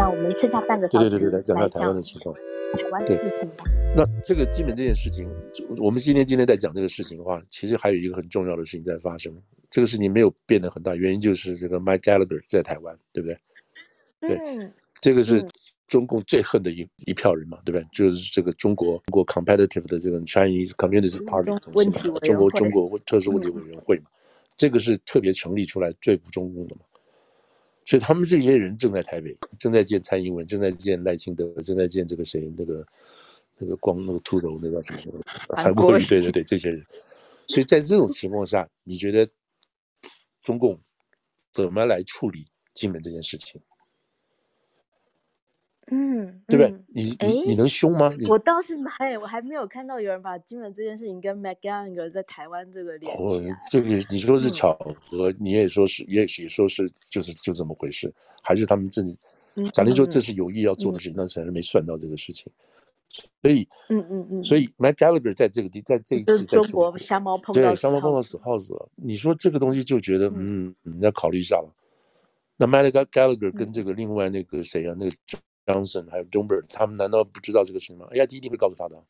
那我们剩下半个小时来讲台湾的情况，台湾的事情吧。那这个基本这件事情，我们今天在讲这个事情的话，其实还有一个很重要的事情在发生。这个事情没有变得很大，原因就是这个 Mike Gallagher 在台湾，对不对？对，这个是中共最恨的一票人嘛，对不对？就是这个中国 competitive 的这个 Chinese Communist Party 的东西嘛，中国特殊问题委员会嘛，这个是特别成立出来对付中共的嘛。所以他们这些人正在台北，正在见蔡英文，正在见赖清德，正在见这个谁，那个光那个秃头那叫什么韩国人，对对对，这些人。所以在这种情况下，你觉得中共怎么来处理金门这件事情？对不对？你能凶吗？我倒是我还没有看到有人把金门这件事情跟 MacGallegher 在台湾这个联系。这个你说是巧合，你也说是，也许说是就这么回事，还是他们这假定说这是有意要做的事情，但是还没算到这个事情。所以 MacGallegher 在这个地，在这一次中国瞎猫碰到死耗子了。你说这个东西就觉得你要考虑一下了。那 MacGallegher 跟这个另外那个谁啊，那个Johnson 还有 Dunbar， 他们难道不知道这个事情吗？ AIT 一定会告诉他的，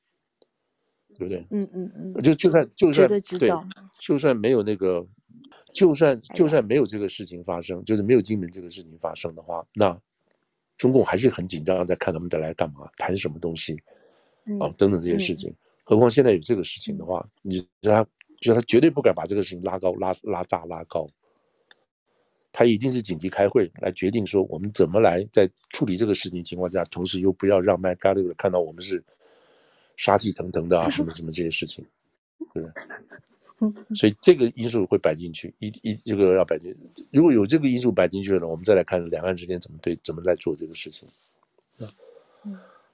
对不对？就算没有那个，就算没有这个事情发生，就是没有金门这个事情发生的话，那中共还是很紧张，在看他们再来干嘛，谈什么东西等等这些事情。何况现在有这个事情的话，你觉得他绝对不敢把这个事情拉高、拉高。他一定是紧急开会来决定说我们怎么来在处理这个事情情况下，同时又不要让 MacGallegher 看到我们是杀气腾腾的啊，什么什么这些事情，对吧？所以这个因素会摆进去，这个要摆进去。如果有这个因素摆进去了，我们再来看两岸之间怎么来做这个事情。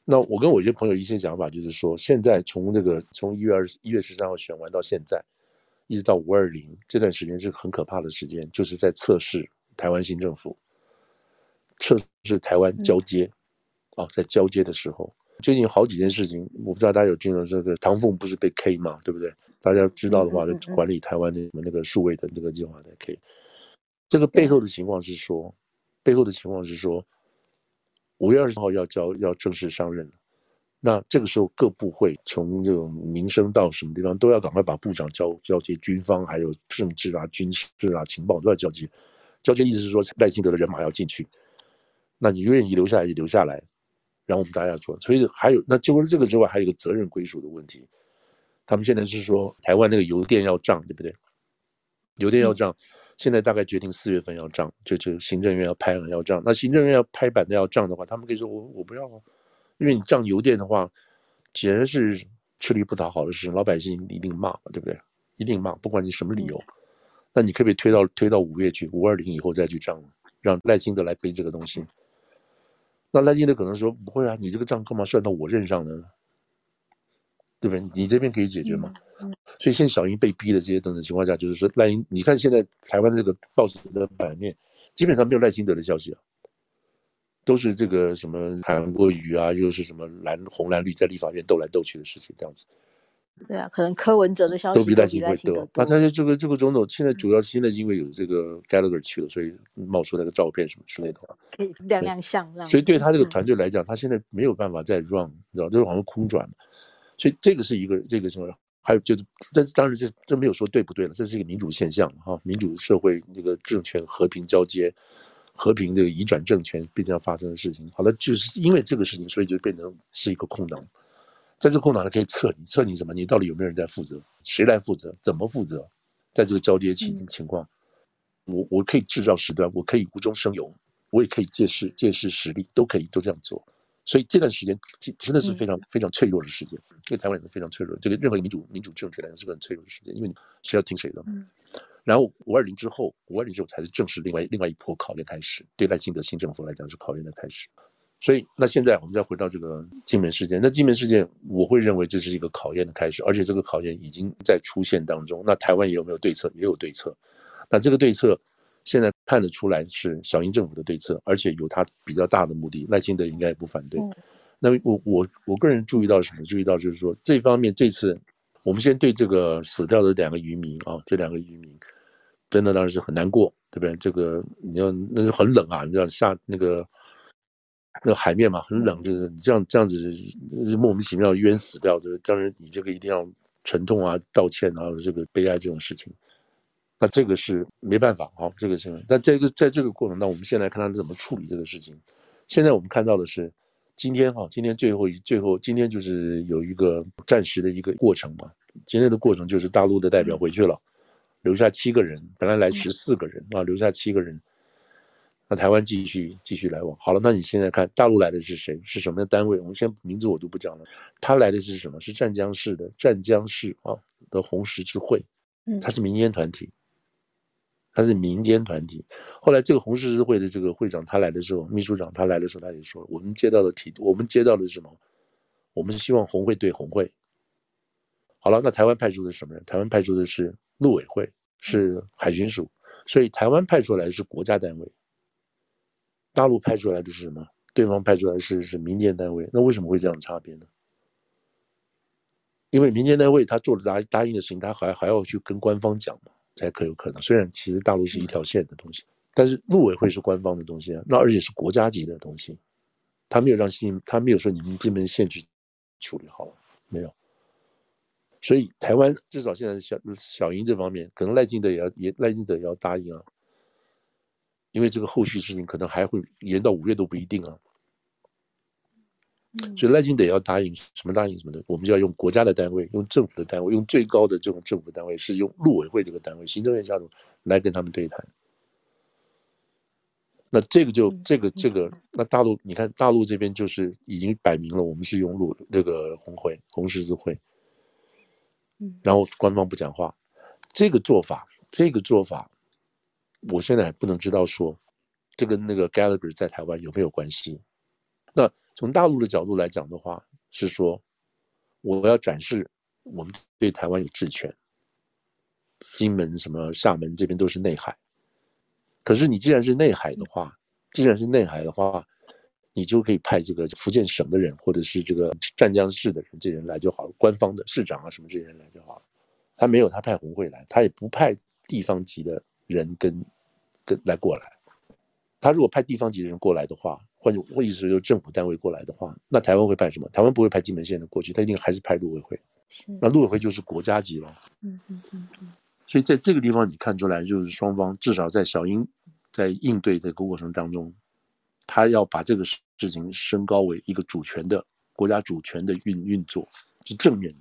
那我跟我一些朋友一些想法就是说，现在从1月13号选完到现在，一直到520这段时间是很可怕的时间，就是在测试台湾新政府，测试台湾交接在交接的时候，最近有好几件事情，我不知道大家有听到这个唐凤不是被 K 嘛，对不对？大家知道的话，管理台湾的那个数位的这个计划的 K， 这个背后的情况是说，5月20号要正式上任了。那这个时候各部会从这种民生到什么地方都要赶快把部长交接，军方还有政治啊、军事啊、情报都要交接。交接意思是说赖清德的人马要进去，那你愿意留下来就留下来，然后我们大家做。所以还有，那除了这个之外，还有一个责任归属的问题。他们现在是说台湾那个邮电要涨，对不对？邮电要涨，现在大概决定4月份要涨，就行政院要拍板要涨。那行政院要拍板的要涨的话，他们可以说我不要啊。因为你涨邮电的话，显然是吃力不讨好的事，老百姓一定骂嘛，对不对？一定骂，不管你什么理由。那你可不可以推到5月去，520以后再去涨，让赖清德来背这个东西？那赖清德可能说不会啊，你这个账干嘛算到我任上呢？对不对？你这边可以解决嘛？所以现在小英被逼的这些等等情况下，就是说赖英，你看现在台湾这个报纸的版面，基本上没有赖清德的消息啊。都是这个什么韩国瑜啊，又是什么红蓝绿在立法院斗来斗去的事情，这样子。对啊，可能柯文哲的消息都比赖清德多。那他这个总统现在主要现在因为有这个 Gallagher 去了，所以冒出那个照片什么之类的话，可以亮相。所以对他这个团队来讲，他现在没有办法再 run， 你知道，就是好像空转嘛。所以这个是一个这个什么，还有就是，但是当然这没有说对不对了，这是一个民主现象哈，民主社会这个政权和平交接。和平的移转政权必定要发生的事情。好了，就是因为这个事情，所以就变成是一个空档。在这空档，它可以测你什么？你到底有没有人在负责？谁来负责？怎么负责？在这个交接期情况，我可以制造时端，我可以无中生有，我也可以借势实力，都可以都这样做。所以这段时间真的是非常非常脆弱的时间，对台湾人非常脆弱。这个任何民主政权来讲是个很脆弱的时间，因为谁要听谁的。然后520之后，才是正式另外一波考验开始，对赖清德新政府来讲是考验的开始。所以那现在我们再回到这个金门事件，那金门事件我会认为这是一个考验的开始，而且这个考验已经在出现当中。那台湾也有没有对策？也有对策。那这个对策现在看得出来是小英政府的对策，而且有他比较大的目的，赖清德应该也不反对。那我个人注意到什么？注意到就是说这方面这次。我们先对这个死掉的两个渔民啊，这两个渔民真的当然是很难过，对不对？这个你要那是很冷啊，你知道下那个那海面嘛很冷，就是这样子莫名其妙冤死掉，这当然你这个一定要沉痛啊、道歉啊、这个悲哀这种事情，那这个是没办法啊，这个是。但在这个过程当中，我们现在看他怎么处理这个事情。现在我们看到的是，今天最后今天就是有一个暂时的一个过程嘛。今天的过程就是大陆的代表回去了，留下7个人，本来来14个人啊，留下7个人。那台湾继续来往。好了，那你现在看大陆来的是谁？是什么样的单位？我们先名字我就不讲了。他来的是什么？是湛江市啊的红十字会，他是民间团体。后来这个红十字会的这个会长他来的时候，秘书长他来的时候，他也说，我们接到的是什么？我们希望红会对红会。好了，那台湾派出的是什么人？台湾派出的是陆委会，是海巡署，所以台湾派出来的是国家单位，大陆派出来的是什么？对方派出来的是民间单位。那为什么会这样差别呢？因为民间单位他做了答应的事情，他还要去跟官方讲嘛。才可有可能，虽然其实大陆是一条线的东西，但是陆委会是官方的东西啊，那而且是国家级的东西，他没有说你们这边县去处理好了，没有。所以台湾至少现在小英这方面，可能赖清德也要答应啊，因为这个后续事情可能还会延到5月都不一定啊，所以赖清德也要答应，什么答应什么的，我们就要用国家的单位，用政府的单位，用最高的这种政府单位，是用陆委会这个单位，行政院下属来跟他们对谈。那这个，那大陆你看，大陆这边就是已经摆明了，我们是用这个红十字会，然后官方不讲话，这个做法，我现在还不能知道说，这跟那个 Gallagher 在台湾有没有关系？那从大陆的角度来讲的话，是说我要展示我们对台湾有治权，金门什么厦门这边都是内海，可是你既然是内海的话，你就可以派这个福建省的人或者是这个湛江市的人，这人来就好了，官方的市长啊什么这些人来就好了。他没有，他派红会来，他也不派地方级的人跟来过来。他如果派地方级的人过来的话，或者是由政府单位过来的话，那台湾会派什么？台湾不会派金门县的过去，他一定还是派陆委会。那陆委会就是国家级了。所以在这个地方你看出来，就是双方至少在小英在应对这个过程当中，他要把这个事情升高为一个主权的国家主权的运作，是正面的，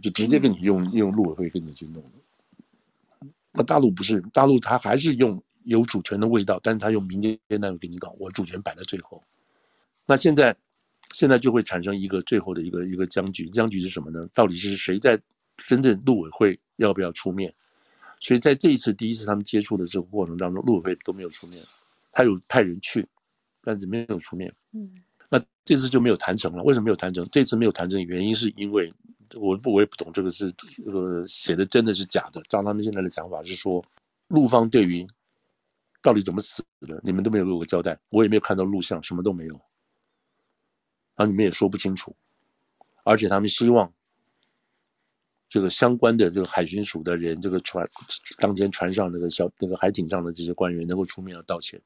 就直接跟你用陆委会跟你去弄的。那大陆不是，大陆他还是用。有主权的味道，但是他用民间单位给你搞，我主权摆在最后。那现在就会产生一个最后的一个僵局。僵局是什么呢？到底是谁在真正陆委会要不要出面？所以在这一次第一次他们接触的这个过程当中，陆委会都没有出面，他有派人去，但是没有出面。那这次就没有谈成了。为什么没有谈成？这次没有谈成的原因是因为我也不懂这个是写的真的是假的。照他们现在的讲法是说，陆方对于到底怎么死的？你们都没有给我交代，我也没有看到录像，什么都没有。然后你们也说不清楚，而且他们希望这个相关的这个海巡署的人，这个当天船上那个海艇上的这些官员能够出面要道歉。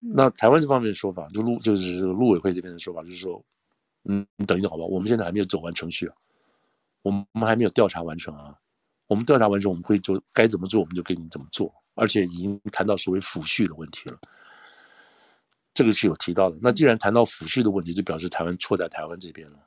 那台湾这方面的说法，就是陆委会这边的说法，就是说，等一等好吧，我们现在还没有走完程序啊，我们还没有调查完成啊，我们调查完成我们会做该怎么做，我们就给你怎么做。而且已经谈到所谓抚恤的问题了，这个是有提到的。那既然谈到抚恤的问题，就表示台湾错在台湾这边了。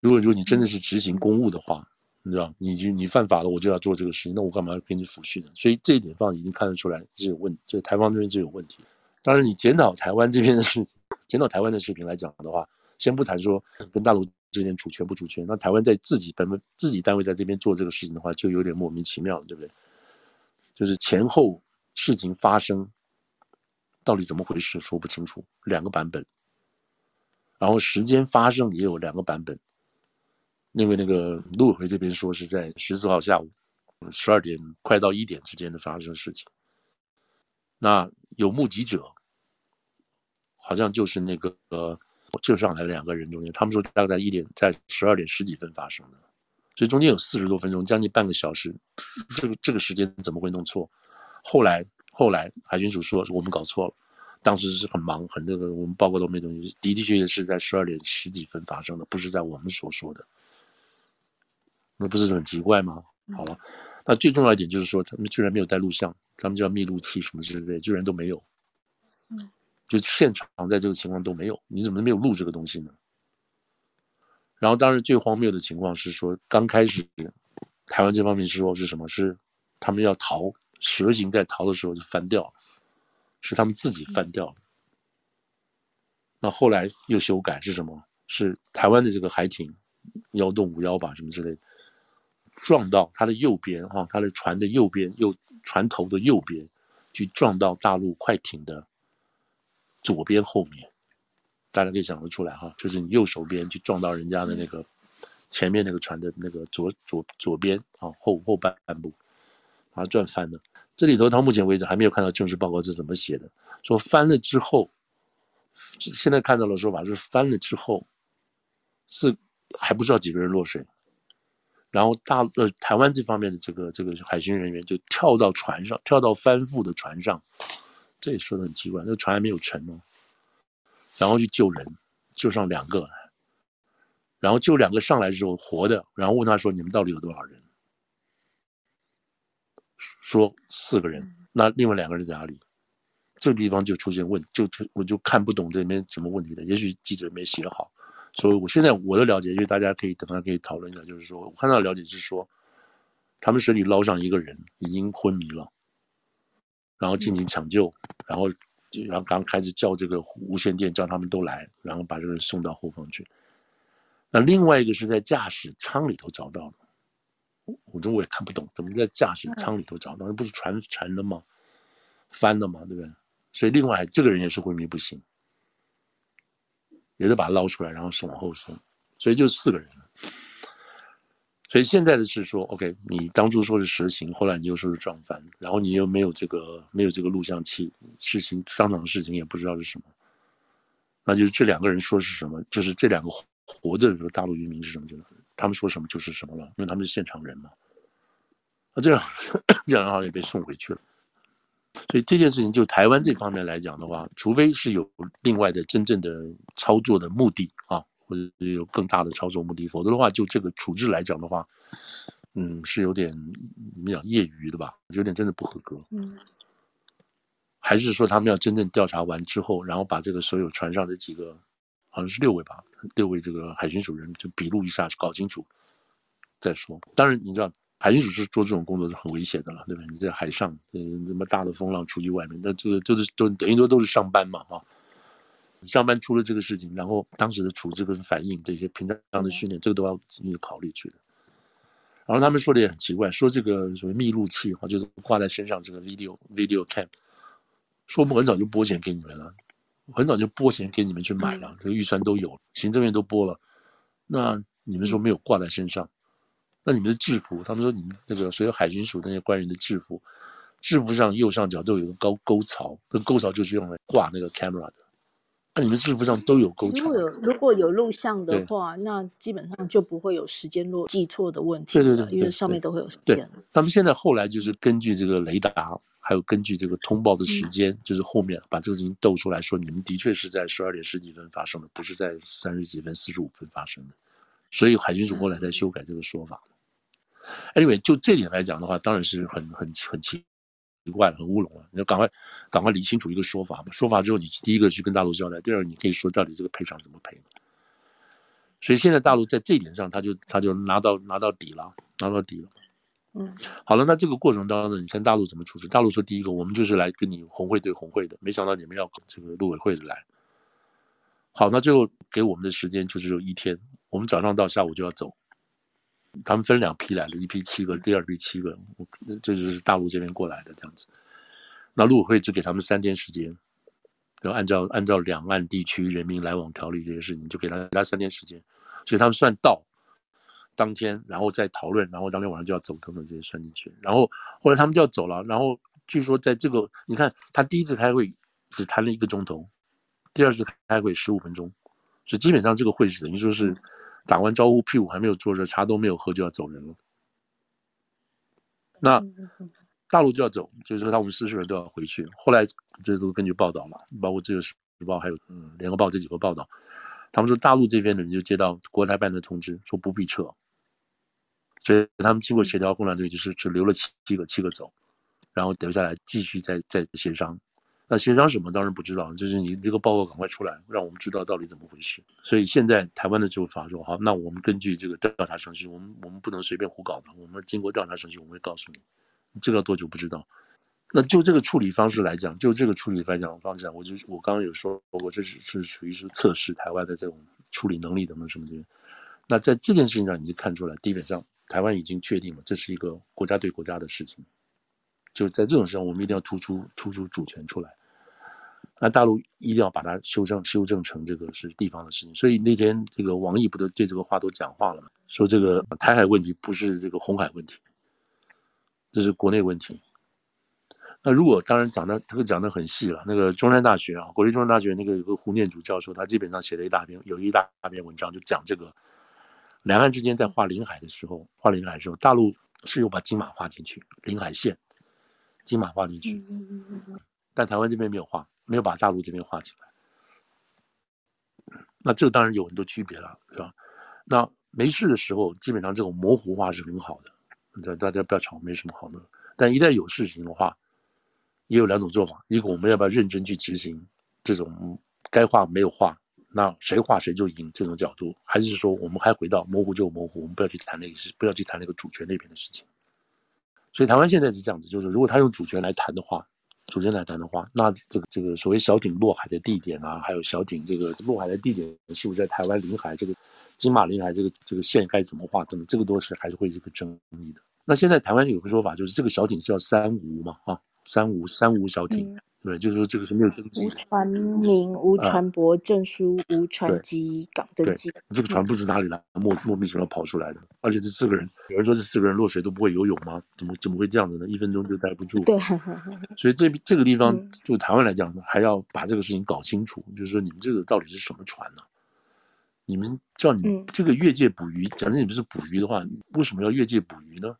如果你真的是执行公务的话，你知道，你犯法了，我就要做这个事情，那我干嘛要给你抚恤呢？所以这一点上已经看得出来是有问题，就台湾这边是有问题。当然，你检讨台湾的事情来讲的话，先不谈说跟大陆之间主权不主权，那台湾在自己单位在这边做这个事情的话，就有点莫名其妙了，对不对？就是前后事情发生到底怎么回事说不清楚，2个版本，然后时间发生也有2个版本，因为那个陆委会这边说是在14号下午12点快到1点之间的发生事情，那有目击者好像就是那个就上来2个人中间，他们说大概在12点十几分发生的，所以中间有40多分钟，将近半个小时，这个时间怎么会弄错？后来海巡署说我们搞错了，当时是很忙，很那个，我们报告都没东西。的确是在12点10几分发生的，不是在我们所说的。那不是很奇怪吗？好了，那最重要一点就是说，他们居然没有带录像，他们叫密录器什么之类，居然都没有。就现场在这个情况都没有，你怎么没有录这个东西呢？然后，当然最荒谬的情况是说，刚开始台湾这方面说是什么？是他们要逃，蛇行在逃的时候就翻掉了，是他们自己翻掉了。那后来又修改是什么？是台湾的这个海艇155吧什么之类的。撞到它的右边啊，它的船的右边，船头的右边，去撞到大陆快艇的左边后面，大家可以想得出来哈，就是你右手边去撞到人家的那个前面那个船的那个左边啊后半部，把它撞翻了。这里头到目前为止还没有看到正式报告是怎么写的，说翻了之后，现在看到的说法是翻了之后是还不知道几个人落水。然后台湾这方面的这个海巡人员就跳到船上，跳到翻覆的船上，这也说得很奇怪，那船还没有沉哦，然后去救人，救上2个，然后救2个上来之后活的，然后问他说你们到底有多少人？说4个人，那另外2个人在哪里？这个地方就出现问，我就看不懂这里面什么问题的，也许记者没写好。所以我现在我的了解，因为大家可以等下可以讨论一下，就是说我看到的了解是说，他们水里捞上一个人已经昏迷了，然后进行抢救，然后刚开始叫这个无线电叫他们都来，然后把这个人送到后方去。那另外一个是在驾驶舱里头找到的，我也看不懂怎么在驾驶舱里头找到，那不是船沉了吗？翻了吗？对不对？所以另外这个人也是昏迷不醒。也是把他捞出来，然后送往后送，所以就4个人了。所以现在的是说 ，OK， 你当初说是蛇行，后来你又说是撞翻，然后你又没有这个录像器，当场的事情也不知道是什么。那就是这2个人说是什么，就是这2个活着的大陆渔民是什么，就是他们说什么就是什么了，因为他们是现场人嘛。那这样好像也被送回去了。所以这件事情就台湾这方面来讲的话，除非是有另外的真正的操作的目的啊，或者有更大的操作目的，否则的话就这个处置来讲的话，是有点怎么讲业余的吧，有点真的不合格。还是说他们要真正调查完之后，然后把这个所有船上的几个好像是6位吧，6位这个海巡署人就笔录一下搞清楚再说。当然你知道海巡署是做这种工作是很危险的了，对吧？你在海上，这么大的风浪出去外面，那这个就是等于说都是上班嘛，啊，上班出了这个事情，然后当时的处置跟反应，这些平常的训练，这个都要考虑去的。然后他们说的也很奇怪，说这个所谓密录器啊，就是挂在身上这个 video cam， 说我们很早就拨钱给你们了，很早就拨钱给你们去买了，这个预算都有，行政院都拨了，那你们说没有挂在身上？那你们的制服，他们说你们那个所有海巡署那些官员的制服上右上角都有一个高沟槽，这个沟槽就是用来挂那个 camera 的。那你们制服上都有沟槽。如果有录像的话，那基本上就不会有时间落记错的问题。对，因为上面都会有时间。对，他们现在后来就是根据这个雷达，还有根据这个通报的时间，就是后面把这个事情斗出来说，你们的确是在12点10几分发生的，不是在30几分、45分发生的。所以海巡署后来才修改这个说法。Anyway， 就这点来讲的话，当然是很奇怪、很乌龙了。你要赶快理清楚一个说法嘛。说法之后，你第一个去跟大陆交代，第二你可以说到底这个赔偿怎么赔。所以现在大陆在这一点上，他就拿到底了。好了，那这个过程当中，你看大陆怎么处置？大陆说第一个，我们就是来跟你红会对红会的，没想到你们要这个陆委会的来。好，那最后给我们的时间就只有1天，我们早上到下午就要走。他们分2批来的，一批7个，第二批7个，这就是大陆这边过来的这样子。那陆委会只给他们3天时间，就按照两岸地区人民来往条例这些事情，就给他3天时间，所以他们算到当天，然后再讨论，然后当天晚上就要走等等这些算进去。然后后来他们就要走了，然后据说在这个你看他第一次开会只谈了1个钟头，第二次开会15分钟，所以基本上这个会是等于说是。打完招呼，屁股还没有坐着，茶都没有喝就要走人了。那大陆就要走，就是说他们40人都要回去。后来这都根据报道嘛，包括《自由时报》还有联合报这几个报道，他们说大陆这边的人就接到国台办的通知，说不必撤，所以他们经过协调，共产党就是只留了七个走，然后留下来继续再协商。那协商什么当然不知道，就是你这个报告赶快出来，让我们知道到底怎么回事。所以现在台湾的就法说，好，那我们根据这个调查程序，我们不能随便胡搞的，我们经过调查程序，我们会告诉你，这个多久不知道。那就这个处理方式来讲，我刚刚有说过，这是属于是测试台湾的这种处理能力等等什么的。那在这件事情上，你就看出来，基本上台湾已经确定了，这是一个国家对国家的事情。就在这种时候，我们一定要突出主权出来。那大陆一定要把它修正成这个是地方的事情。所以那天这个王毅不都对这个话都讲话了嘛，说这个台海问题不是这个红海问题，这是国内问题。那如果当然讲得很细了，那个中山大学啊，国立中山大学那个有个胡念祖教授，他基本上写了一大篇文章，就讲这个两岸之间在画领海的时候，大陆是有把金马画进去，领海线金马画进去，但台湾这边没有画，没有把大陆这边画起来，那这当然有很多区别了，是吧？那没事的时候，基本上这种模糊化是很好的，大家不要吵，没什么好的。但一旦有事情的话，也有两种做法：一个我们要不要认真去执行这种该画没有画，那谁画谁就赢这种角度，还是说我们还回到模糊就模糊，我们不要去谈那个主权那边的事情。所以台湾现在是这样子，就是如果他用主权来谈的话，那这个所谓小艇落海的地点啊，还有小艇这个落海的地点是不是在台湾领海，这个金马领海这个线该怎么画等等，这个都是还是会有一个争议的。那现在台湾有个说法，就是这个小艇是叫三无嘛，啊，三无小艇，对，就是说这个是没有登记的，无船名、无船舶证书、无船籍、港登记。这个船不知哪里来，莫名其妙跑出来的，而且这四个人，有人说这四个人落水都不会游泳吗？怎么会这样子呢？1分钟就待不住。对，所以这个地方，就台湾来讲，还要把这个事情搞清楚，就是说你们这个到底是什么船呢？你们叫你这个越界捕鱼，假如你们是捕鱼的话，为什么要越界捕鱼呢？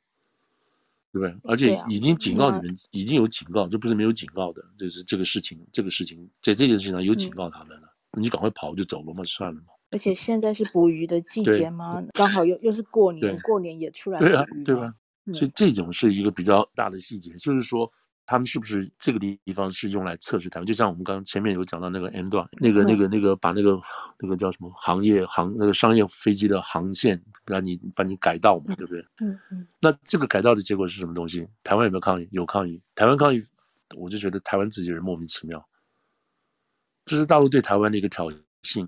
对不对？而且已经警告你们，已经有警告，这不是没有警告的，就是这个事情在这件事情上有警告他们了，你赶快跑就走了嘛，算了嘛。而且现在是捕鱼的季节嘛，刚好又是过年，过年也出来了，对啊，对吧？所以这种是一个比较大的细节，就是说他们是不是这个地方是用来测试台湾？就像我们刚前面有讲到那个 M 段，那个把那个叫什么商业飞机的航线，把你改道嘛，对不对？那这个改道的结果是什么东西？台湾有没有抗议？有抗议。台湾抗议，我就觉得台湾自己人莫名其妙，这是大陆对台湾的一个挑衅，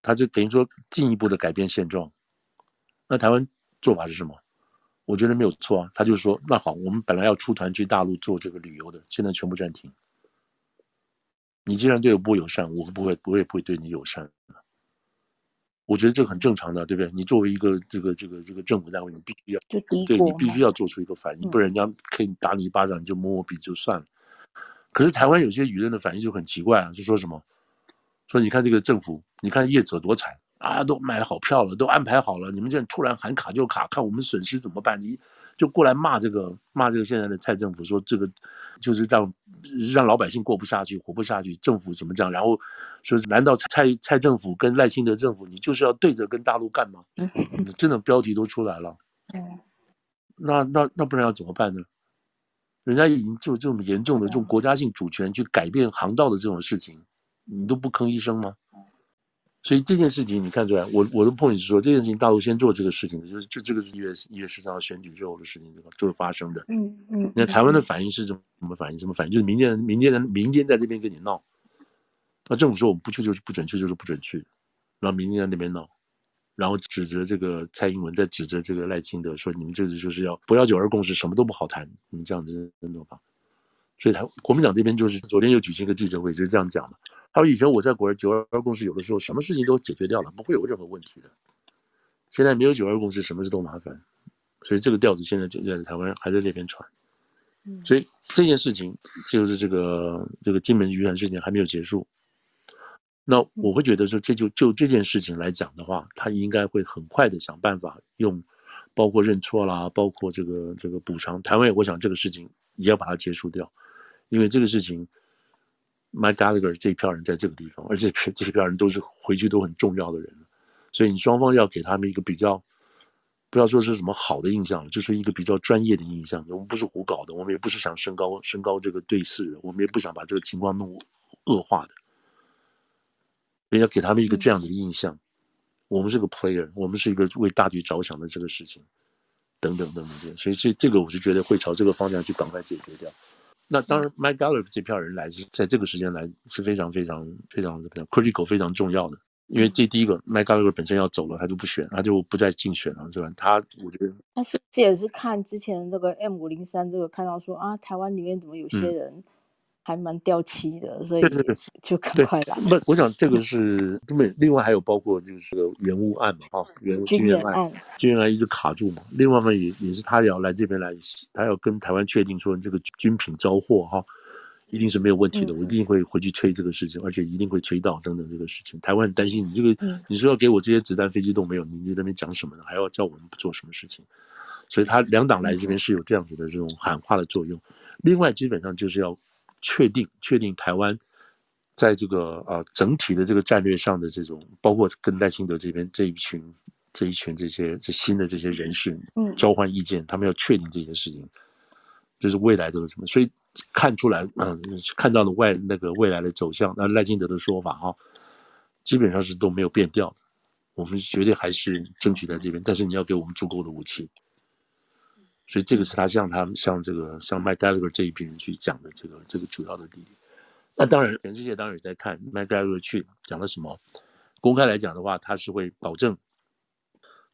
他就等于说进一步的改变现状。那台湾做法是什么？我觉得没有错啊，他就说那好，我们本来要出团去大陆做这个旅游的，现在全部暂停。你既然对我不友善，我不会对你友善。我觉得这很正常的，对不对？你作为一个这个政府单位，你必须要对你必须要做出一个反应，不然人家可以打你一巴掌，你就摸摸鼻就算了。可是台湾有些舆论的反应就很奇怪啊，就说什么，说你看这个政府，你看业者多惨。啊，都买好票了，都安排好了，你们现在突然喊卡就卡，看我们损失怎么办？你就过来骂这个现在的蔡政府，说这个就是让老百姓过不下去，活不下去，政府怎么讲？然后说难道蔡政府跟赖清德政府，你就是要对着跟大陆干吗？真的标题都出来了，那不然要怎么办呢？人家已经就这么严重的这种国家性主权去改变航道的这种事情，你都不吭一声吗？所以这件事情你看出来，我的point是说，这件事情大陆先做这个事情，就这个是1月13号选举之后的事情，就是发生的。那台湾的反应是什么反应？什么反应？就是民间在这边跟你闹，那政府说我们不去就是不准去，就是不准去，然后民间在那边闹，然后指责这个蔡英文，再指责这个赖清德，说你们这次就是要不要九二共识，什么都不好谈，你们这样子真的吧？所以国民党这边就是昨天又举行一个记者会，就是这样讲的。他说以前我在922共识有的时候什么事情都解决掉了，不会有任何问题的。现在没有922共识，什么事都麻烦。所以这个调子现在就在台湾还在那边传。所以这件事情就是这个金门渔船事件还没有结束。那我会觉得说，就这件事情来讲的话，他应该会很快的想办法用，包括认错啦，包括这个补偿。台湾我想这个事情也要把它结束掉，因为这个事情 Mike Gallagher 这一票人在这个地方，而且这一票人都是回去都很重要的人，所以你双方要给他们一个比较，不要说是什么好的印象，就是一个比较专业的印象。我们不是胡搞的，我们也不是想升高这个对峙的，我们也不想把这个情况弄恶化的，所以要给他们一个这样的印象，我们是个 player， 我们是一个为大局着想的这个事情，等等等等。所以这个我是觉得会朝这个方向去赶快解决掉。那当然 Mike Gallagher 这票人来是在这个时间来是非常非常非常非常 critical 非常重要的，因为这第一个 Mike Gallagher 本身要走了，他就不选，他就不再竞选了，是吧？我觉得他是不是也是看之前那个 M503 这个看到说啊，台湾里面怎么有些人、还蛮掉漆的，所以就赶快来。不，我想这个是另外还有包括就是原物案嘛，军援案一直卡住嘛。另外嘛也是他要来这边来，他要跟台湾确定说这个军品交货哈，一定是没有问题的，我一定会回去催这个事情，而且一定会催到等等这个事情。台湾很担心你这个，你说要给我这些子弹飞机都没有，你那边讲什么呢？还要叫我们做什么事情？所以他两党来这边是有这样子的这种喊话的作用。另外基本上就是要确定台湾在这个整体的这个战略上的这种，包括跟赖清德这边这一群这新的这些人士交换意见，他们要确定这些事情，就是未来的什么。所以看出来，看到的未来的走向，那赖清德的说法哈，基本上是都没有变掉的。我们绝对还是争取在这边，但是你要给我们足够的武器。所以这个是他向 Mike Gallagher 这一批人去讲的这个主要的地点。那当然，全世界当然也在看 Mike Gallagher 去讲了什么。公开来讲的话，他是会保证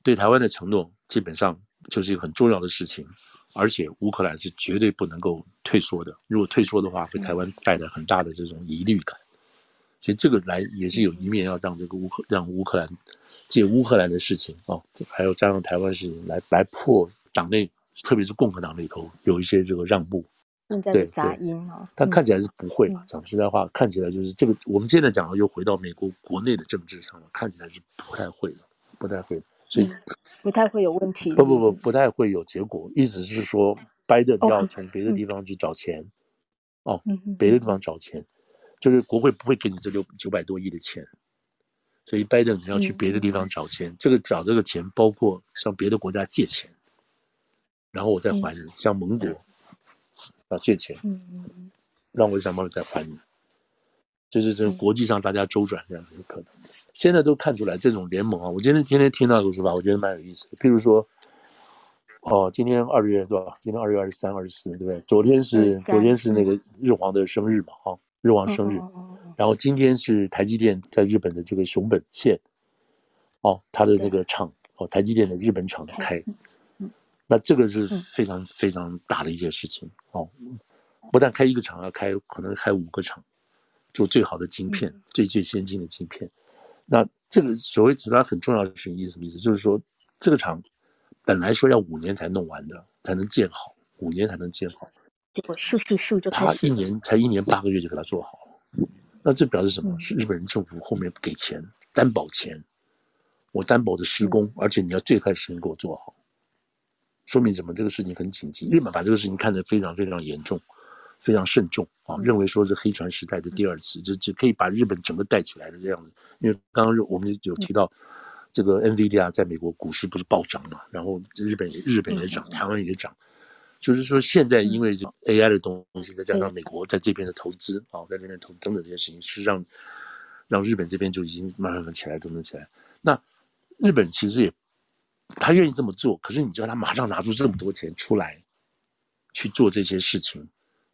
对台湾的承诺，基本上就是一个很重要的事情。而且乌克兰是绝对不能够退缩的，如果退缩的话，会台湾带来很大的这种疑虑感。所以这个来也是有一面要让乌克兰借乌克兰的事情啊，还有加上台湾事情来破党内。特别是共和党里头有一些这个让步，现在的杂音啊，但看起来是不会了。讲实在话，看起来就是这个。我们现在讲了，又回到美国国内的政治上了，看起来是不太会的，所以不太会有问题。不太会有结果。意思是说，拜登要从别的地方去找钱，别的地方找钱，就是国会不会给你这900多亿的钱，所以拜登你要去别的地方找钱。找这个钱，包括向别的国家借钱。然后我再还你，像盟国借钱，让我想办法再还你，就是这国际上大家周转这样有可能。现在都看出来这种联盟啊，我今天天天听到这个说法，我觉得蛮有意思的。譬如说，今天2月对吧？今天2月23、24，对不对？昨天是那个日皇的生日嘛，日皇生日。然后今天是台积电在日本的这个熊本县，它的那个厂，台积电的日本厂开。那这个是非常非常大的一件事情不但开一个厂，要开可能开5个厂，做最好的晶片，最先进的晶片。那这个所谓其他很重要的事情，意思就是说，这个厂本来说要5年才弄完的，才能建好，5年才能建好，结果咻就开始，他一年8个月就给他做好了。那这表示什么？是日本人政府后面给钱，担保钱，我担保的施工，而且你要最快时间给我做好。说明什么？这个事情很紧急，日本把这个事情看得非常非常严重，非常慎重认为说是黑船时代的第二次，这可以把日本整个带起来的这样子。因为刚刚我们有提到，这个 NVIDIA 在美国股市不是暴涨嘛，然后日本也涨，台湾也涨，就是说现在因为 AI 的东西，再加上美国在这边的投资在那边投等等这些事情，是让日本这边就已经慢慢起来，等等起来。那日本其实也。他愿意这么做，可是你叫他马上拿出这么多钱出来去做这些事情，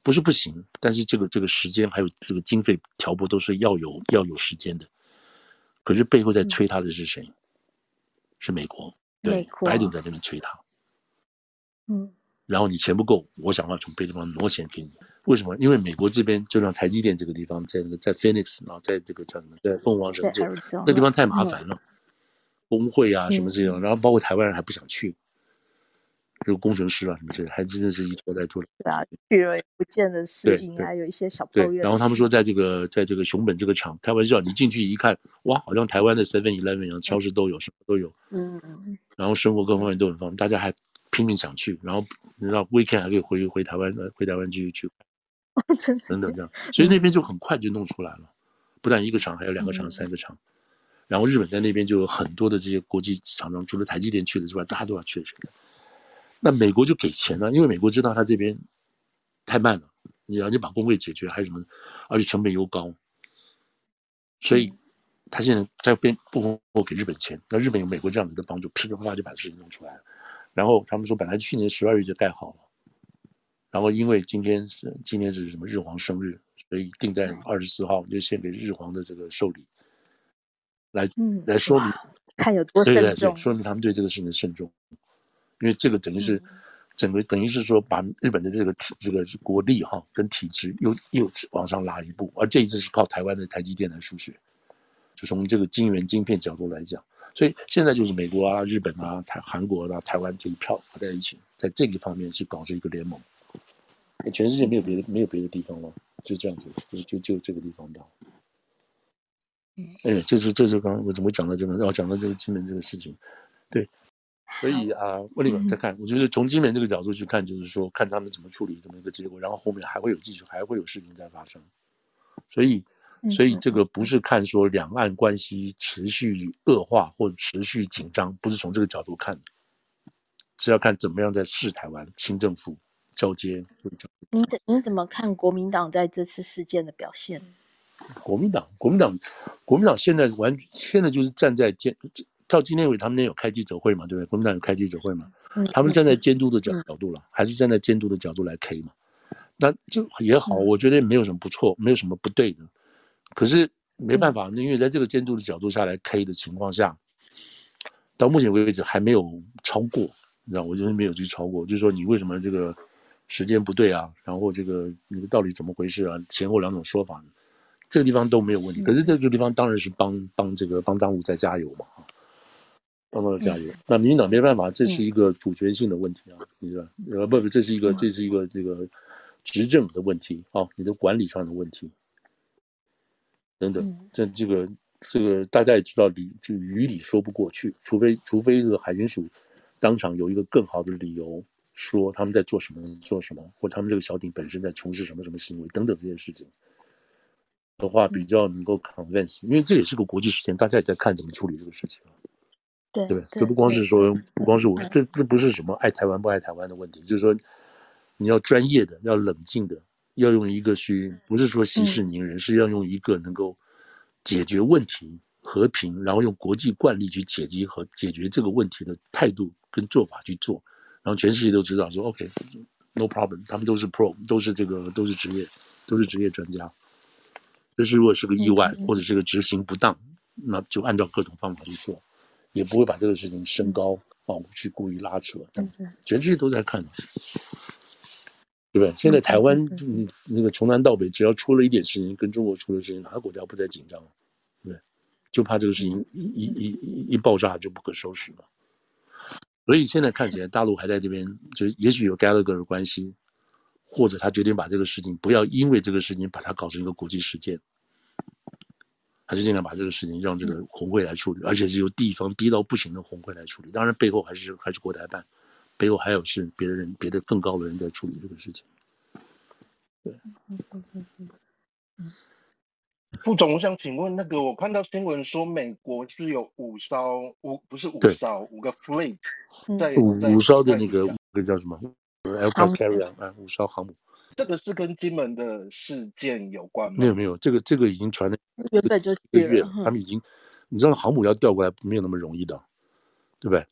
不是不行，但是这个时间还有这个经费调拨都是要有时间的。可是背后在催他的是谁？是美国，对，拜登在那边催他。然后你钱不够，我想要从别的地方挪钱给你。为什么？因为美国这边就让台积电这个地方在 Phoenix， 然后在这个叫什么，在凤凰城这地方太麻烦了。工会啊，什么这种，然后包括台湾人还不想去，就工程师啊什么这些，还真的是一拖再拖。对啊，去了也不见得是应该有一些小抱怨。然后他们说，在这个熊本这个厂，开玩笑，你进去一看，哇，好像台湾的 7-Eleven 一样，超市都有，什么都有。然后生活各方面都很方便，大家还拼命想去，然后你知道 weekend 还可以回台湾，回台湾继续去等等这样，所以那边就很快就弄出来了，不但一个厂，还有2个厂、3个厂。然后日本在那边就有很多的这些国际厂商，除了台积电去了之外，大家都要去的。那美国就给钱了，因为美国知道他这边太慢了，你要就把工会解决还是什么，而且成本又高，所以他现在在边不给日本钱。那日本有美国这样子的帮助，噼里啪啦就把事情弄出来了。然后他们说本来去年12月就盖好了，然后因为今天是什么日皇生日，所以定在24号，就献给日皇的这个寿礼。来说明看有多慎重，对，说明他们对这个事情的慎重，因为这个等于是整个等于是说把日本的这个国力哈跟体制又往上拉一步，而这一次是靠台湾的台积电来输血，就从这个晶圆晶片角度来讲，所以现在就是美国啊、日本啊、韩国啊、台湾这一票合在一起，在这个方面是搞成一个联盟，全世界没有别的地方了，就这样子，就这个地方到。哎，这是刚刚我怎么讲到这个，讲到这个金门这个事情，对，所以啊，我另外再看，我觉得从金门这个角度去看，就是说看他们怎么处理这么一个结果，然后后面还会有继续，还会有事情在发生，所以这个不是看说两岸关系持续恶化或者持续紧张，不是从这个角度看的，是要看怎么样在试台湾新政府交接。你怎么看国民党在这次事件的表现？国民党现在就是站在到今天为止，他们那有开记者会嘛，对不对？国民党有开记者会嘛，他们站在监督的角度了，还是站在监督的角度来 K 嘛？那这也好，我觉得没有什么不错，没有什么不对的。可是没办法，因为在这个监督的角度下来 K 的情况下，到目前为止还没有超过，你知道，我就是没有去超过，就是说你为什么这个时间不对啊？然后这个你到底怎么回事啊？前后两种说法呢？这个地方都没有问题，可是这个地方当然是帮当务在加油嘛，帮当务加油。那民进党没办法，这是一个主权性的问题啊，你知道，这是一个这个执政的问题啊，你的管理上的问题等等。这个大家也知道，就于理说不过去，除非这个海巡署当场有一个更好的理由说他们在做什么，或他们这个小艇本身在从事什么什么行为等等这些事情。的话比较能够 convince， 因为这也是个国际事件，大家也在看怎么处理这个事情。对，这不光是我，这不是什么爱台湾不爱台湾的问题，就是说你要专业的，要冷静的，要用一个去，不是说息事宁人，是要用一个能够解决问题、和平，然后用国际惯例去解决这个问题的态度跟做法去做，然后全世界都知道说 OK no problem， 他们都是 pro， 都是职业专家。就是如果是个意外或者是个执行不当，那就按照各种方法去做，也不会把这个事情升高啊，去故意拉扯。全世界都在看，对不对？现在台湾那个从南到北，只要出了一点事情，跟中国出了事情，哪个国家不在紧张？对不对？就怕这个事情一爆炸就不可收拾了。所以现在看起来，大陆还在这边，就也许有 Gallagher 的关系。或者他决定把这个事情，不要因为这个事情把它搞成一个国际事件，他就尽量把这个事情让这个红会来处理，而且是由地方逼到不行的红会来处理。当然背后还是国台办，背后还有是别的人，别的更高的人在处理这个事情。对，副总，我想请问那个，我看到新闻说美国是有五个 fleet， 在五艘的那个叫什么？Aircraft carrier 啊，5艘航母，这个是跟金门的事件有关吗？没有，这个已经传了，原本就一个月，他们已经，你知道航母要调过来没有那么容易的，对不对？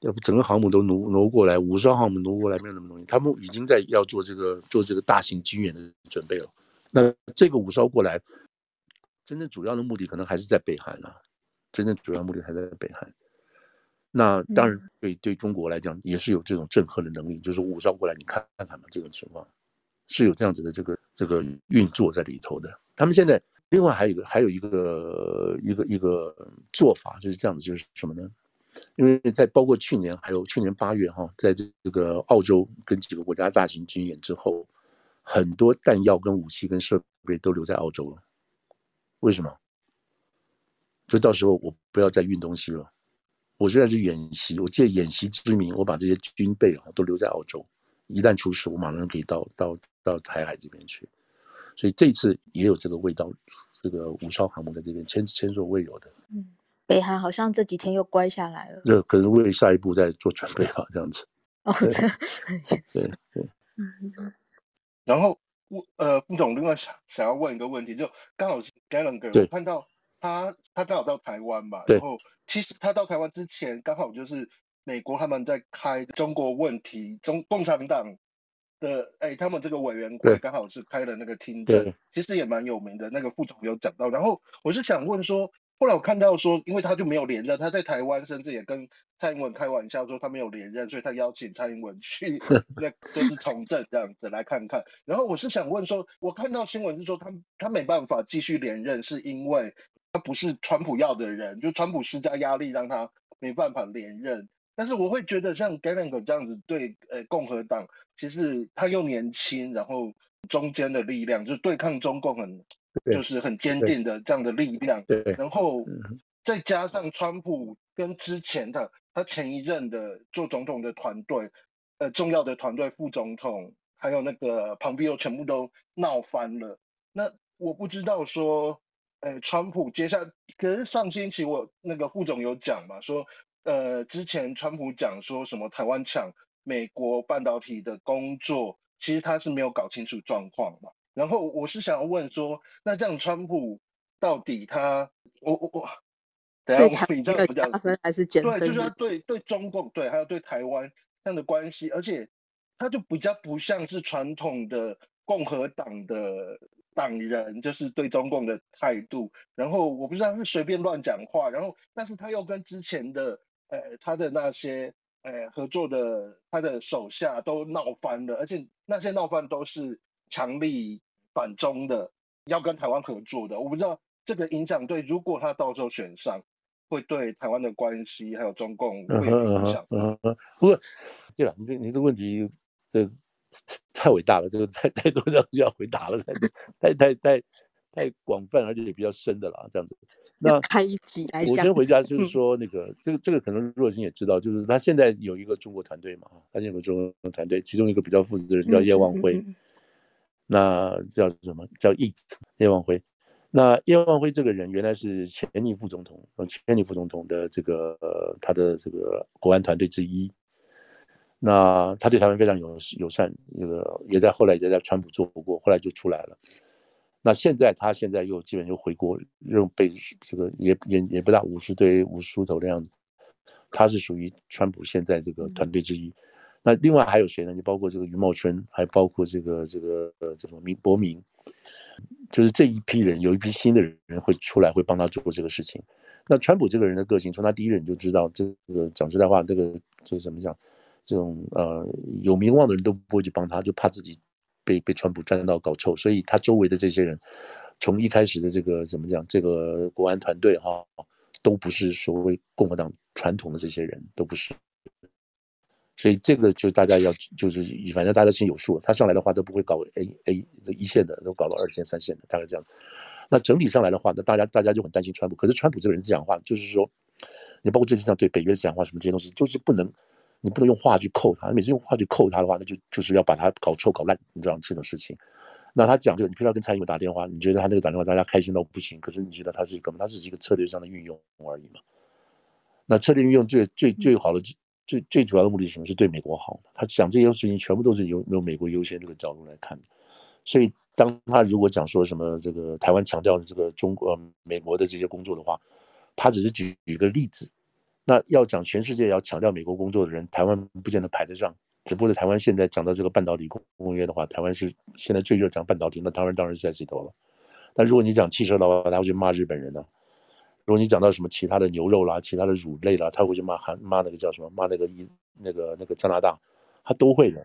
要不整个航母都挪过来，5艘航母挪过来没有那么容易，他们已经在要做这个大型军演的准备了。那这个5艘过来，真正主要的目的可能还是在北韩啊，真正主要目的还在北韩。那当然对中国来讲也是有这种震慑的能力，就是5艘过来你看看嘛，这种情况是有这样子的这个运作在里头的。他们现在另外还有一个做法就是这样子，就是什么呢？因为在包括去年8月哈，在这个澳洲跟几个国家大型军演之后，很多弹药跟武器跟设备都留在澳洲了。为什么？就到时候我不要再运东西了。我虽然是演习，我借演习之名，我把这些军备都留在澳洲，一旦出事，我马上可以到台海这边去。所以这次也有这个味道，这个五艘航母在这边前所未有的。嗯，北韩好像这几天又乖下来了，这可能为下一步在做准备吧，这样子。哦，对对对，嗯。然后副总另外想要问一个问题，就刚好 Gallagher 看到他刚好到台湾嘛，然后其实他到台湾之前刚好就是美国他们在开中国问题，共产党的他们这个委员会刚好是开了那个听证，其实也蛮有名的，那个副总有讲到。然后我是想问说，后来我看到说，因为他就没有连任，他在台湾甚至也跟蔡英文开玩笑说他没有连任，所以他邀请蔡英文去就是从政这样子来看看。然后我是想问说，我看到新闻是说他没办法继续连任，是因为他不是川普要的人，就川普施加压力让他没办法连任。但是我会觉得像 Gallagher 这样子对共和党，其实他又年轻，然后中间的力量就对抗中共就是很坚定的这样的力量，然后再加上川普跟之前他前一任的做总统的团队，重要的团队，副总统还有那个庞培奥全部都闹翻了。那我不知道说，川普接下来，可是上星期我那个副总有讲嘛，说之前川普讲说什么台湾抢美国半导体的工作，其实他是没有搞清楚状况嘛。然后我是想要问说，那这样川普到底他，我等一下，你这样不讲，对，就是他对中共，对，还有对台湾这样的关系，而且他就比较不像是传统的共和党的党人，就是对中共的态度。然后我不知道他是随便乱讲话，然后但是他又跟之前的他的那些合作的他的手下都闹翻了，而且那些闹翻都是强力反中的，要跟台湾合作的。我不知道这个影响对，如果他到时候选上，会对台湾的关系还有中共会有影响。不过，对了，你这问题这太伟大了，这个太多要回答了，太广泛而且也比较深的了，这样子。那开一集来讲，我先回家就是说那个这个可能若星也知道，就是他现在有一个中国团队嘛，他有个中国团队，其中一个比较负责的人叫叶望辉。那叫什么叫叶望辉。那叶望辉这个人原来是前副总统的这个他的这个国安团队之一。那他对台湾非常友善，那个也在后来也在川普做过，后来就出来了。那他现在又基本又回国，又被这个也不大50对50出头的样子。他是属于川普现在这个团队之一。那另外还有谁呢？就包括这个余茂春，还包括这种伯明，就是这一批人，有一批新的人会出来，会帮他做这个事情。那川普这个人的个性，从他第一任就知道，这个讲实在话，这个怎么讲？这种有名望的人都不会去帮他，就怕自己被川普沾到搞臭，所以他周围的这些人，从一开始的这个怎么讲？这个国安团队都不是所谓共和党传统的这些人，都不是。所以这个就大家要就是反正大家心有数，他上来的话都不会搞 一线的，都搞到2线3线的，大概这样。那整体上来的话，那大家就很担心川普。可是川普这个人讲话，就是说，你包括这次上对北约讲话什么这些东西，就是你不能用话去扣他。每次用话去扣他的话，那就是要把他搞臭搞烂，你知道这种事情。那他讲这个，你譬如要跟蔡英文打电话，你觉得他那个打电话大家开心到不行，可是你觉得他是一个策略上的运用而已嘛？那策略运用最好的。最主要的目的是什么？是对美国好。他讲这些事情全部都是由美国优先这个角度来看的。所以当他如果讲说什么这个台湾强调这个中国美国的这些工作的话，他只是举一个例子。那要讲全世界要强调美国工作的人，台湾不见得排得上。只不过台湾现在讲到这个半导体工业的话，台湾是现在最热讲半导体，那台湾当然是在这头了。但如果你讲汽车的话，他会去骂日本人呢。如果你讲到什么其他的牛肉啦、其他的乳类啦，他会去骂那个叫什么，骂那个加拿大，他都会的，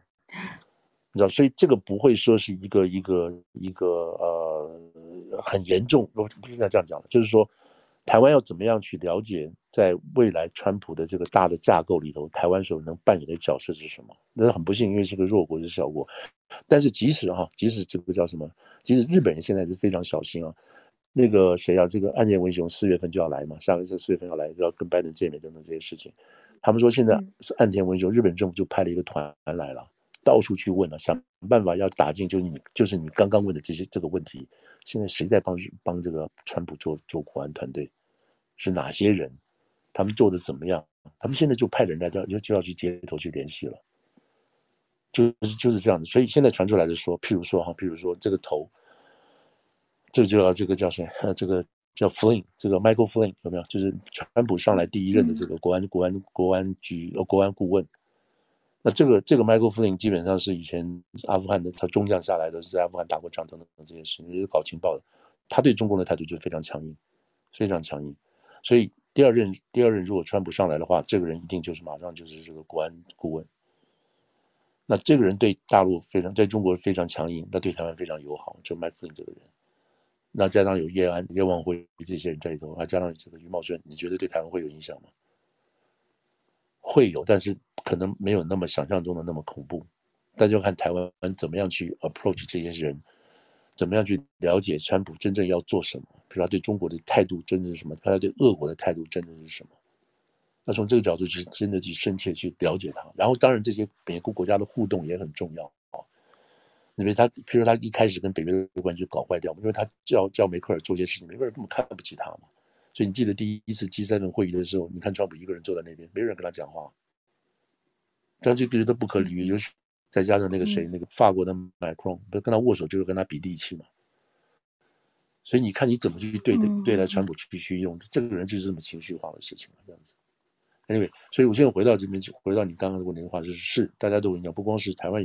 你知道。所以这个不会说是一个很严重，我不是这样讲的，就是说台湾要怎么样去了解，在未来川普的这个大的架构里头，台湾所能扮演的角色是什么？那很不幸，因为是个弱国是小国，但是即使这个叫什么，即使日本人现在是非常小心啊。那个谁啊，这个岸田文雄4月份就要来嘛，下个月4月份要来，要跟拜登见面等等这些事情。他们说现在是岸田文雄，日本政府就派了一个团来了，到处去问了，想办法要打进就是你刚刚问的这个问题，现在谁在帮这个川普做国安团队，是哪些人，他们做的怎么样，他们现在就派人来就要去街头去联系了，就是这样的。所以现在传出来的说，譬如说这个头，这个叫谁？这个叫 Flynn， 这个 Michael Flynn 有没有？就是川普上来第一任的这个国安顾问。那这个 Michael Flynn 基本上是以前阿富汗的，他中将下来的，是在阿富汗打过仗等等这些事情，也是搞情报的。他对中共的态度就非常强硬，非常强硬。所以第二任如果川普上来的话，这个人一定就是马上就是这个国安顾问。那这个人对大陆非常，对中国非常强硬，那对台湾非常友好，就 Mike Flynn 这个人。那加上有叶安、叶万辉这些人在里头，还加上这个余茂春，你觉得对台湾会有影响吗？会有，但是可能没有那么想象中的那么恐怖。但就看台湾怎么样去 approach 这些人，怎么样去了解川普真正要做什么，比如他对中国的态度真正是什么，他对俄国的态度真正是什么。那从这个角度去真的去深切去了解他，然后当然这些北约国家的互动也很重要啊。因为他，譬如他一开始跟北约的关系搞坏掉嘛，因为他叫梅克尔做些事情，梅克尔根本看不起他嘛。所以你记得第一次 G7 会议的时候，你看川普一个人坐在那边，没人跟他讲话，这样就觉得不可理喻。尤其再加上那个谁，那个法国的 Macron， 跟他握手就是跟他比力气嘛。所以你看你怎么去对待川普去用，这个人就是这么情绪化的事情嘛，这样子。Anyway， 所以我现在回到这边，回到你刚刚的问题的话，是大家都跟你讲，不光是台湾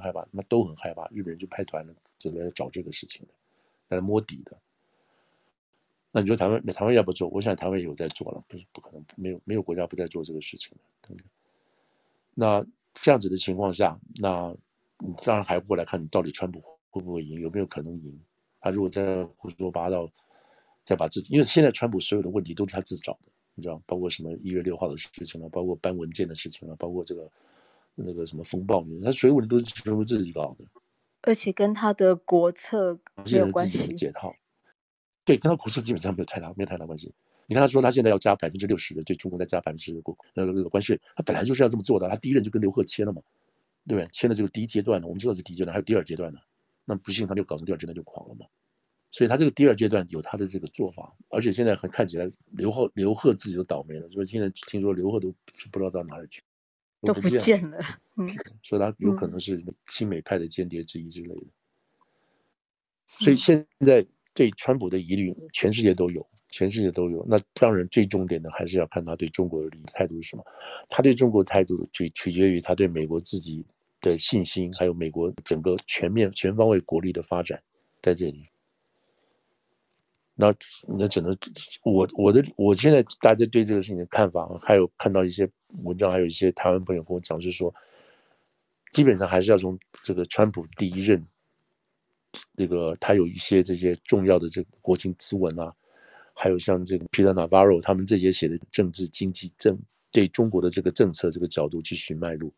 害怕，那都很害怕。日本人就派团了，就来找这个事情的，来摸底的。那你说台湾要不要做？我想台湾也有在做了，不可能没有国家不在做这个事情的。那这样子的情况下，那你当然还过来看你到底川普会不会赢，有没有可能赢？他如果再胡说八道，再把因为现在川普所有的问题都是他自找的。你知道，包括什么1月6号的事情了、啊，包括搬文件的事情了、啊，包括这个那个什么风暴，他所有问题都是全部自己搞的，而且跟他的国策没有关系。解套，对，跟他国策基本上没有太大关系。你看他说他现在要加60%的对中国，再加10%关税，他本来就是要这么做的。他第一任就跟刘鹤签了嘛，对不对？签了这个第一阶段的，我们知道是第一阶段，还有第二阶段的。那不幸他就搞成第二阶段就垮了嘛。所以他这个第二阶段有他的这个做法，而且现在看起来刘鹤自己都倒霉了，所以现在听说刘鹤都不知道到哪里去，都不见了。所以他有可能是亲美派的间谍之一之类的。所以现在对川普的疑虑，全世界都有。那当然最重点的还是要看他对中国的态度是什么。他对中国态度取决于他对美国自己的信心，还有美国整个全方位国力的发展在这里。那只能我现在大家对这个事情的看法，还有看到一些文章，还有一些台湾朋友跟我讲，是说基本上还是要从这个川普第一任，这个他有一些这些重要的这个国情咨文啊，还有像这个 Peter Navarro 他们这些写的政治经济对中国的这个政策这个角度去寻脉路，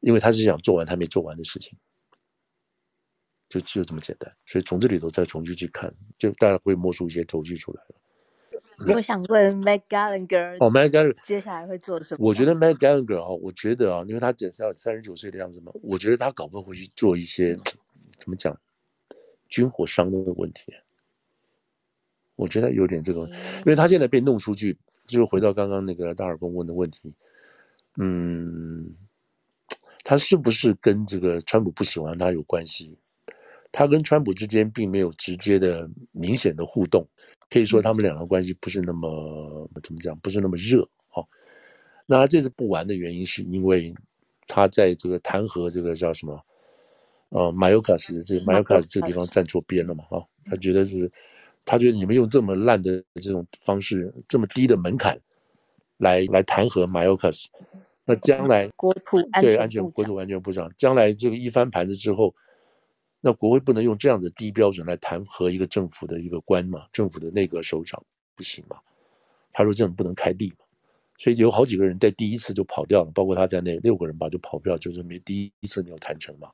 因为他是想做完他没做完的事情。就这么简单，所以从这里头再重新去看，就大家会摸出一些头绪出来了。我想问 MacGallegher， 接下来会做什么？我觉得 MacGallegher 我觉得因为他只要39岁的样子嘛，我觉得他搞不好会去做一些怎么讲军火商的问题。我觉得有点这个，因为他现在被弄出去，就是回到刚刚那个大耳公问的问题，他是不是跟这个川普不喜欢他有关系？他跟川普之间并没有直接的明显的互动，可以说他们两个关系不是那么怎么讲，不是那么热啊。那他这次不玩的原因是因为他在这个弹劾这个叫什么马尤卡斯这个地方站错边了嘛啊，他觉得你们用这么烂的这种方式，这么低的门槛来弹劾马尤卡斯，那将来国土安全部长将来这个一翻盘子之后。那国会不能用这样的低标准来弹劾一个政府的一个官嘛，政府的内阁首长不行嘛。他说政府不能开立嘛，所以有好几个人在第一次就跑掉了，包括他在内6个人吧就跑掉，就是第一次没有谈成嘛。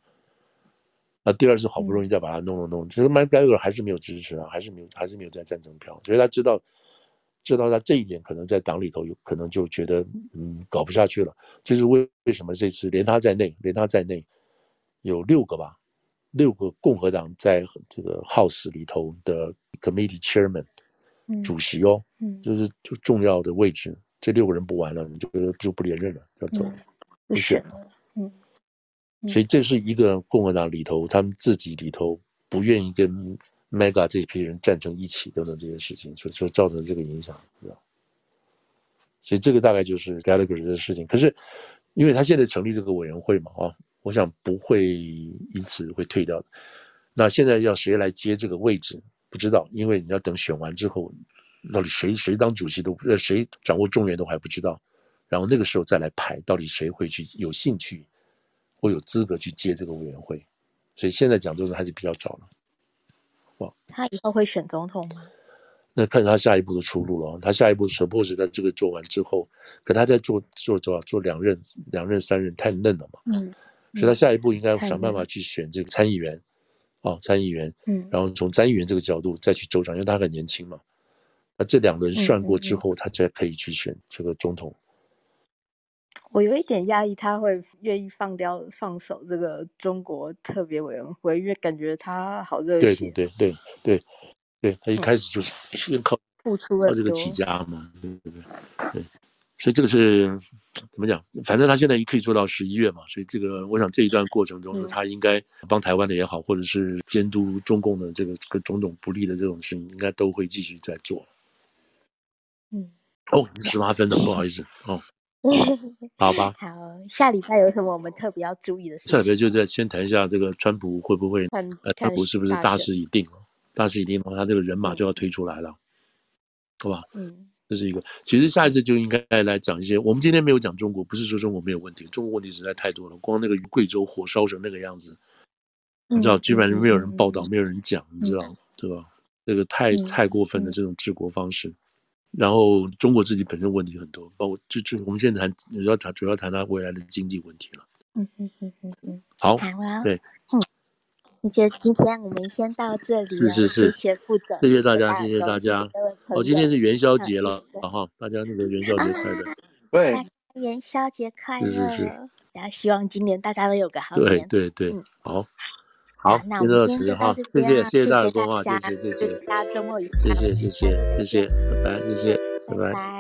那第二次好不容易再把它弄，其实 Mike Gallagher 还是没有支持啊，还是没有在战争票，所以他知道他这一点可能在党里头有可能就觉得搞不下去了。这是为什么这次连他在内有六个共和党在这个 House 里头的 Committee Chairman 主席就是就重要的位置，这六个人不玩了，就不连任了，要走不选了。所以这是一个共和党里头他们自己里头不愿意跟 MAGA 这批人站成一起等等这些事情，所以造成这个影响，是吧？所以这个大概就是 Gallagher 的事情。可是因为他现在成立这个委员会嘛，我想不会因此会退掉的。那现在要谁来接这个位置不知道，因为你要等选完之后到底谁当主席都谁掌握众院都还不知道，然后那个时候再来排到底谁会去有兴趣会有资格去接这个委员会，所以现在讲就是还是比较早了。他以后会选总统吗？那看他下一步的出路了。他下一步 suppose 在这个做完之后，可他在做两任三任太嫩了嘛，所以他下一步应该想办法去选这个参议员，然后从参议员这个角度再去州长，因为他很年轻嘛。那这两轮算过之后，他才可以去选这个总统。我有一点压抑他会愿意放手这个中国特别委员会，因为感觉他好热血。对，他一开始就是靠这个起家嘛，对，所以这个是怎么讲，反正他现在也可以做到11月嘛，所以这个我想这一段过程中他应该帮台湾的也好，或者是监督中共的这个种种不利的这种事情应该都会继续在做。18分了，不好意思好吧，好，下礼拜有什么我们特别要注意的事情？下礼拜就先谈一下这个川普会不会，川普是不是大势已定了？大势已定了，他这个人马就要推出来了，好吧？这是一个。其实下一次就应该来讲一些，我们今天没有讲中国，不是说中国没有问题，中国问题实在太多了，光那个贵州火烧成那个样子，你知道，基本上没有人报道，没有人讲，你知道，对吧？这个太过分的这种治国方式。然后中国自己本身问题很多，包括就我们现在主要谈它未来的经济问题了。好，对，今天我们先到这里了，是，谢谢副总，谢谢大家，谢谢大家。今天是元宵节了，大家那个元宵节快乐，对，元宵节快乐，是，大家希望今年大家都有个好年，对，好，那我们今天就到这边，谢谢大家，祝大家周末愉快，谢谢，拜拜，拜拜。